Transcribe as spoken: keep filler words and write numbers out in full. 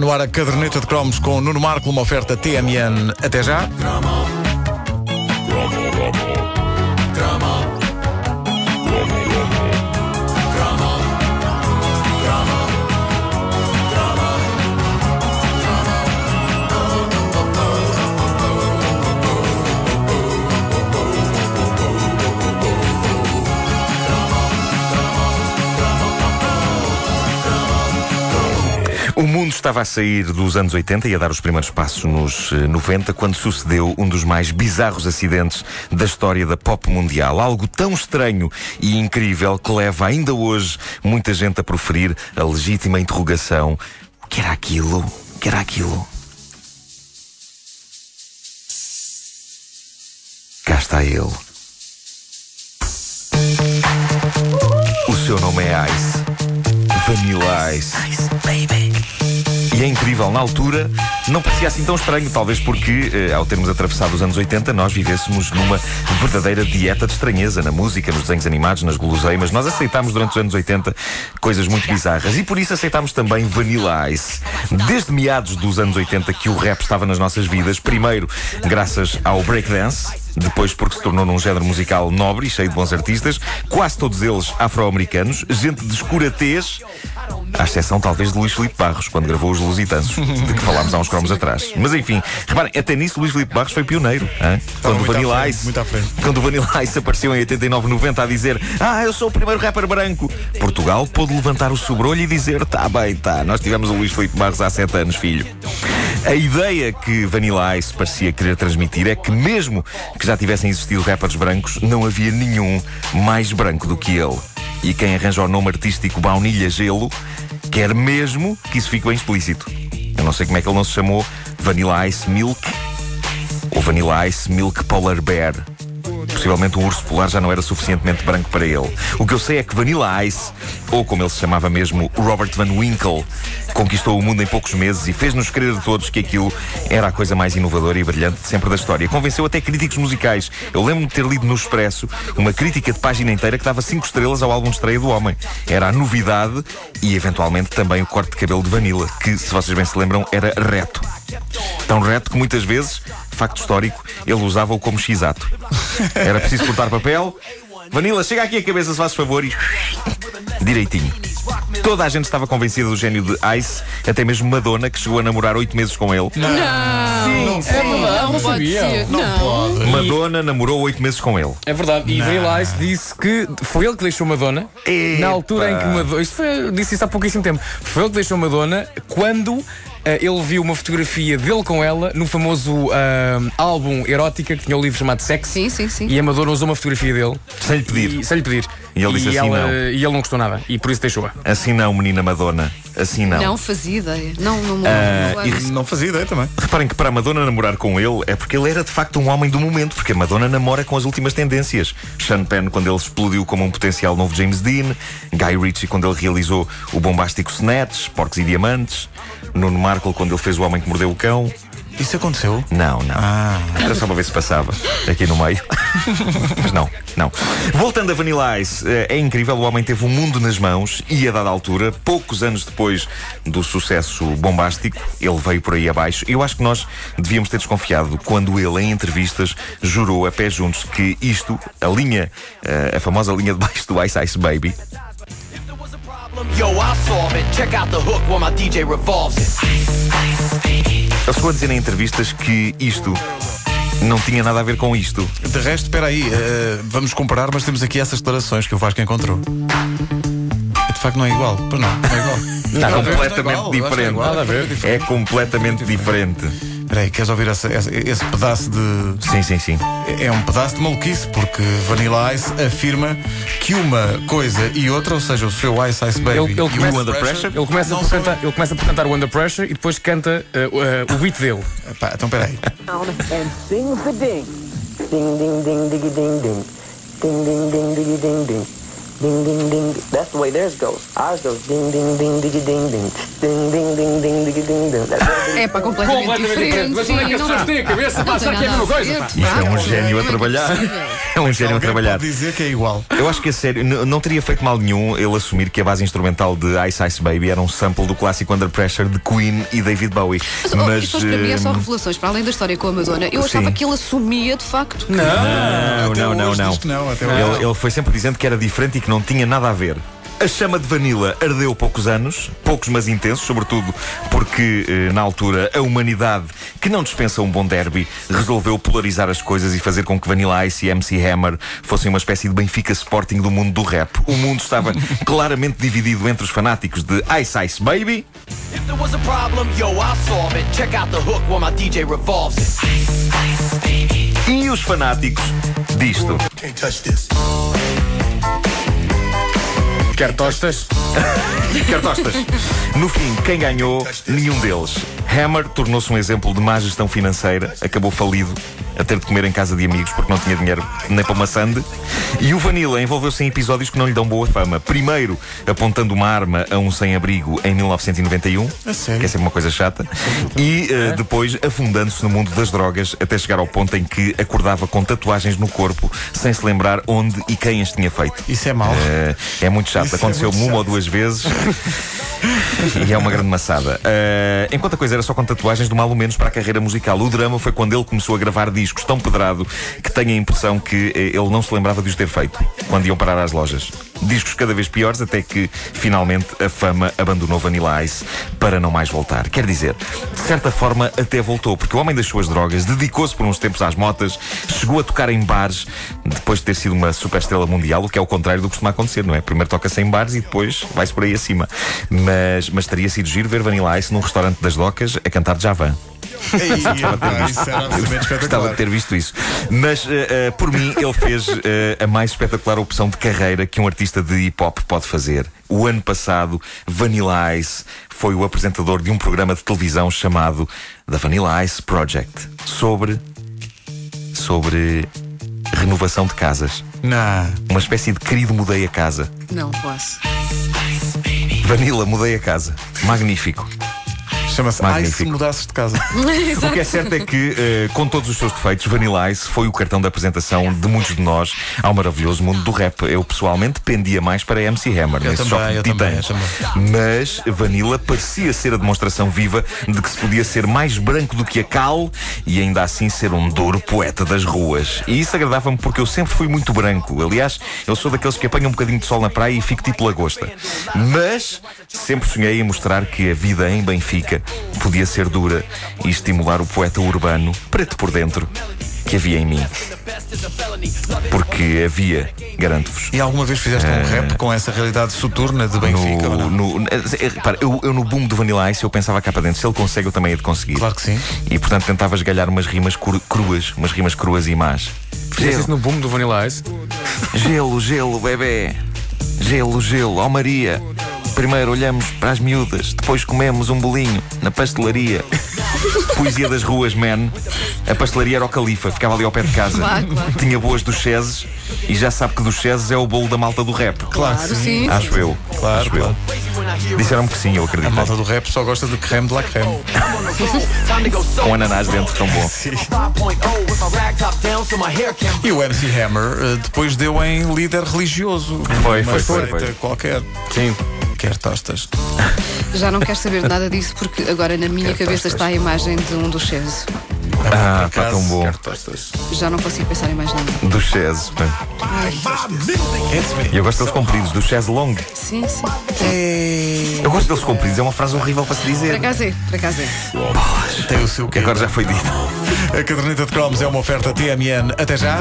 No ar a caderneta de cromos com Nuno Markl, uma oferta T M N. Até já. O mundo estava a sair dos anos oitenta e a dar os primeiros passos nos noventa, quando sucedeu um dos mais bizarros acidentes da história da pop mundial. Algo tão estranho e incrível que leva ainda hoje muita gente a proferir a legítima interrogação: o que era aquilo? O que era aquilo? Cá está ele. O seu nome é Ice. Vanilla Ice. Ice Baby. E é incrível, na altura não parecia assim tão estranho, talvez porque eh, ao termos atravessado os anos oitenta nós vivêssemos numa verdadeira dieta de estranheza, na música, nos desenhos animados, nas guloseimas. Nós aceitámos durante os anos oitenta coisas muito bizarras e por isso aceitámos também Vanilla Ice. Desde meados dos anos oitenta que o rap estava nas nossas vidas, primeiro graças ao breakdance, depois porque se tornou num género musical nobre e cheio de bons artistas, quase todos eles afro-americanos, gente de escuratez, à exceção talvez de Luís Filipe Barros, quando gravou Os Lusitanços, de que falámos há uns cromos atrás. Mas enfim, reparem, até nisso Luís Filipe Barros foi pioneiro, hein? Quando o Vanilla Ice, quando o Vanilla Ice apareceu em oitenta e nove, noventa a dizer: ah, eu sou o primeiro rapper branco, Portugal pôde levantar o sobrolho e dizer: tá bem, tá, nós tivemos o Luís Filipe Barros há sete anos, filho. A ideia que Vanilla Ice parecia querer transmitir é que, mesmo que já tivessem existido rappers brancos, não havia nenhum mais branco do que ele. E quem arranja o nome artístico Baunilha Gelo quer mesmo que isso fique bem explícito. Eu não sei como é que ele não se chamou Vanilla Ice Milk ou Vanilla Ice Milk Polar Bear. Possivelmente um urso polar já não era suficientemente branco para ele. O que eu sei é que Vanilla Ice, ou como ele se chamava mesmo, Robert Van Winkle, conquistou o mundo em poucos meses e fez-nos crer a todos que aquilo era a coisa mais inovadora e brilhante sempre da história. Convenceu até críticos musicais. Eu lembro-me de ter lido no Expresso uma crítica de página inteira que dava cinco estrelas ao álbum de estreia do homem. Era a novidade e, eventualmente, também o corte de cabelo de Vanilla, que, se vocês bem se lembram, era reto. Tão reto que, muitas vezes, facto histórico, ele usava-o como x-ato. Era preciso cortar papel. Vanilla, chega aqui a cabeça, se fazes favor, e direitinho. Toda a gente estava convencida do gênio de Ice, até mesmo Madonna, que chegou a namorar oito meses com ele. Não! Sim, não, sim, é verdade, não, não sabia. Não, não pode. Madonna namorou oito meses com ele. É verdade, e Vanilla Ice disse que foi ele que deixou Madonna. Epa. Na altura em que Madonna... Isto foi, disse isso há pouquíssimo tempo. Foi ele que deixou Madonna quando... Uh, ele viu uma fotografia dele com ela no famoso uh, álbum Erótica, que tinha um livro chamado Sex. Sim, sim, sim. E a Madonna usou uma fotografia dele sem lhe pedir. E, sem lhe pedir. E ele e disse ela, assim não. E ele não gostou nada. E por isso deixou-a. Assim não, menina Madonna. Assim não. Não fazia ideia. Não, não, não, uh, e, não fazia ideia também. Reparem que para a Madonna namorar com ele é porque ele era de facto um homem do momento, porque a Madonna namora com as últimas tendências. Sean Penn, quando ele explodiu como um potencial novo James Dean. Guy Ritchie, quando ele realizou o bombástico Snatch, Porcos e Diamantes. Nuno Markl, quando ele fez O Homem que Mordeu o Cão. Isso aconteceu? Não, não. Ah. Era só para ver se passava aqui no meio. Mas não, não. Voltando a Vanilla Ice, é incrível, o homem teve um mundo nas mãos e, a dada altura, poucos anos depois do sucesso bombástico, ele veio por aí abaixo. Eu acho que nós devíamos ter desconfiado quando ele, em entrevistas, jurou a pé juntos que isto, a linha, a famosa linha debaixo do Ice Ice Baby... Yo, I solve it. Check out the hook while my D J revolves it. Ice, ice, baby. Ele chegou a dizer em entrevistas que isto não tinha nada a ver com isto. De resto, espera aí, uh, vamos comparar, mas temos aqui essas declarações que o Vasco encontrou. De facto não é igual, pois não, não é igual. Está completamente diferente. É completamente diferente. Espera aí, queres ouvir essa, essa, esse pedaço de... Sim, sim, sim. É um pedaço de maluquice, porque Vanilla Ice afirma que uma coisa e outra, ou seja, o seu Ice Ice Baby ele, ele e o Under Pressure, pressure ele, começa por cantar, ele começa por cantar o Under Pressure e depois canta uh, uh, o beat dele. Epá, então espera aí. And sing the ding. Ding, ding, ding, ding, ding, ding. Ding, ding, ding, ding, ding, ding. ding ding ding. That's the way theirs goes. Ours goes ding ding ding ding ding ding ding ding ding ding ding ding ding. É para completamente, completamente diferente. Mas onde é que as pessoas têm a cabeça para achar que é a mesma coisa? Isto é um gênio a trabalhar. É um gênio a trabalhar. Dizer que é igual. Eu acho que é sério. Não teria feito mal nenhum ele assumir que a base instrumental de Ice Ice Baby era um sample do clássico Under Pressure de Queen e David Bowie. Mas isso para mim é só revelações. Para além da história com a Madonna, eu achava que ele assumia de facto. Não, não, não, não. Ele, ele foi sempre dizendo que era diferente e que não tinha nada a ver. A chama de Vanilla ardeu poucos anos, poucos mas intensos, sobretudo porque, eh, na altura, a humanidade, que não dispensa um bom derby, resolveu polarizar as coisas e fazer com que Vanilla Ice e M C Hammer fossem uma espécie de Benfica Sporting do mundo do rap. O mundo estava claramente dividido entre os fanáticos de Ice Ice Baby e os fanáticos disto. Quer tostas? Quer tostas? No fim, quem ganhou? Nenhum deles. Hammer tornou-se um exemplo de má gestão financeira, acabou falido, a ter de comer em casa de amigos porque não tinha dinheiro nem para uma sande. E o Vanilla envolveu-se em episódios que não lhe dão boa fama. Primeiro, apontando uma arma a um sem-abrigo em mil novecentos e noventa e um, que é sempre uma coisa chata, e uh, depois afundando-se no mundo das drogas até chegar ao ponto em que acordava com tatuagens no corpo sem se lembrar onde e quem as tinha feito. Isso é mau. Uh, é muito chato. Aconteceu-me uma ou duas vezes e é uma grande maçada. Uh, enquanto a coisa era só com tatuagens, do mal ou menos para a carreira musical. O drama foi quando ele começou a gravar discos tão pedrado que tenho a impressão que eh, ele não se lembrava de os ter feito quando iam parar às lojas. Discos cada vez piores, até que finalmente a fama abandonou Vanilla Ice para não mais voltar. Quer dizer, de certa forma até voltou, porque o homem das suas drogas dedicou-se por uns tempos às motas, chegou a tocar em bares depois de ter sido uma superestrela mundial, o que é o contrário do que costuma acontecer, não é? Primeiro toca-se em bares e depois vai-se por aí acima. Mas, mas teria sido giro ver Vanilla Ice num restaurante das docas a cantar Javan. Gostava de ter visto isso. Mas, uh, uh, por mim, ele fez uh, a mais espetacular opção de carreira que um artista de hip-hop pode fazer. O ano passado, Vanilla Ice foi o apresentador de um programa de televisão chamado The Vanilla Ice Project, sobre... sobre... renovação de casas. Não. Uma espécie de querido mudei a casa. Não posso. Vanilla, mudei a casa. Magnífico. Chama-se Magnífico. Ice, mudasses de casa. O que é certo é que, uh, com todos os seus defeitos, Vanilla Ice foi o cartão de apresentação de muitos de nós ao maravilhoso mundo do rap. Eu, pessoalmente, pendia mais para M C Hammer. Eu também, eu também, eu também. Mas Vanilla parecia ser a demonstração viva de que se podia ser mais branco do que a cal e ainda assim ser um duro poeta das ruas. E isso agradava-me porque eu sempre fui muito branco. Aliás, eu sou daqueles que apanham um bocadinho de sol na praia e fico tipo lagosta. Mas sempre sonhei em mostrar que a vida em Benfica podia ser dura e estimular o poeta urbano, preto por dentro, que havia em mim. Porque havia, garanto-vos. E alguma vez fizeste uh, um rap com essa realidade soturna de Benfica? No, ou não? No, é, repara, eu, eu no boom do Vanilla Ice eu pensava cá para dentro, se ele consegue eu também ia de conseguir. Claro que sim. E portanto tentava esgalhar umas rimas cru, cruas, umas rimas cruas e más. Fizeste isso no boom do Vanilla Ice? Gelo, gelo, bebê. Gelo, gelo, ó Maria. Primeiro olhamos para as miúdas, depois comemos um bolinho na pastelaria. Poesia das ruas, man. A pastelaria era o Califa, ficava ali ao pé de casa. Claro, claro. Tinha boas ducheses e já sabe que ducheses é o bolo da malta do rap. Claro, claro sim. Acho eu. Claro, Acho claro. eu. Disseram-me que sim, eu acredito. A malta do rap só gosta de creme de la creme. Com ananás dentro, tão bom. Sim. E o M C Hammer depois deu em líder religioso. Foi, foi, foi, foi. Qualquer. Sim. Quer tostas. Já não quero saber nada disso porque agora na minha quer cabeça tostas. Está a imagem de um duchesse. Ah, está tão bom. Quer tostas. Já não consigo pensar em mais nada. Duchesse. Eu gosto deles compridos, duchesse long. Sim, sim. E... Eu gosto deles compridos, é uma frase horrível para se dizer. Para cá é, para cá é. Tem o seu que agora já foi dito. A caderneta de cromos é uma oferta T M N. Até já.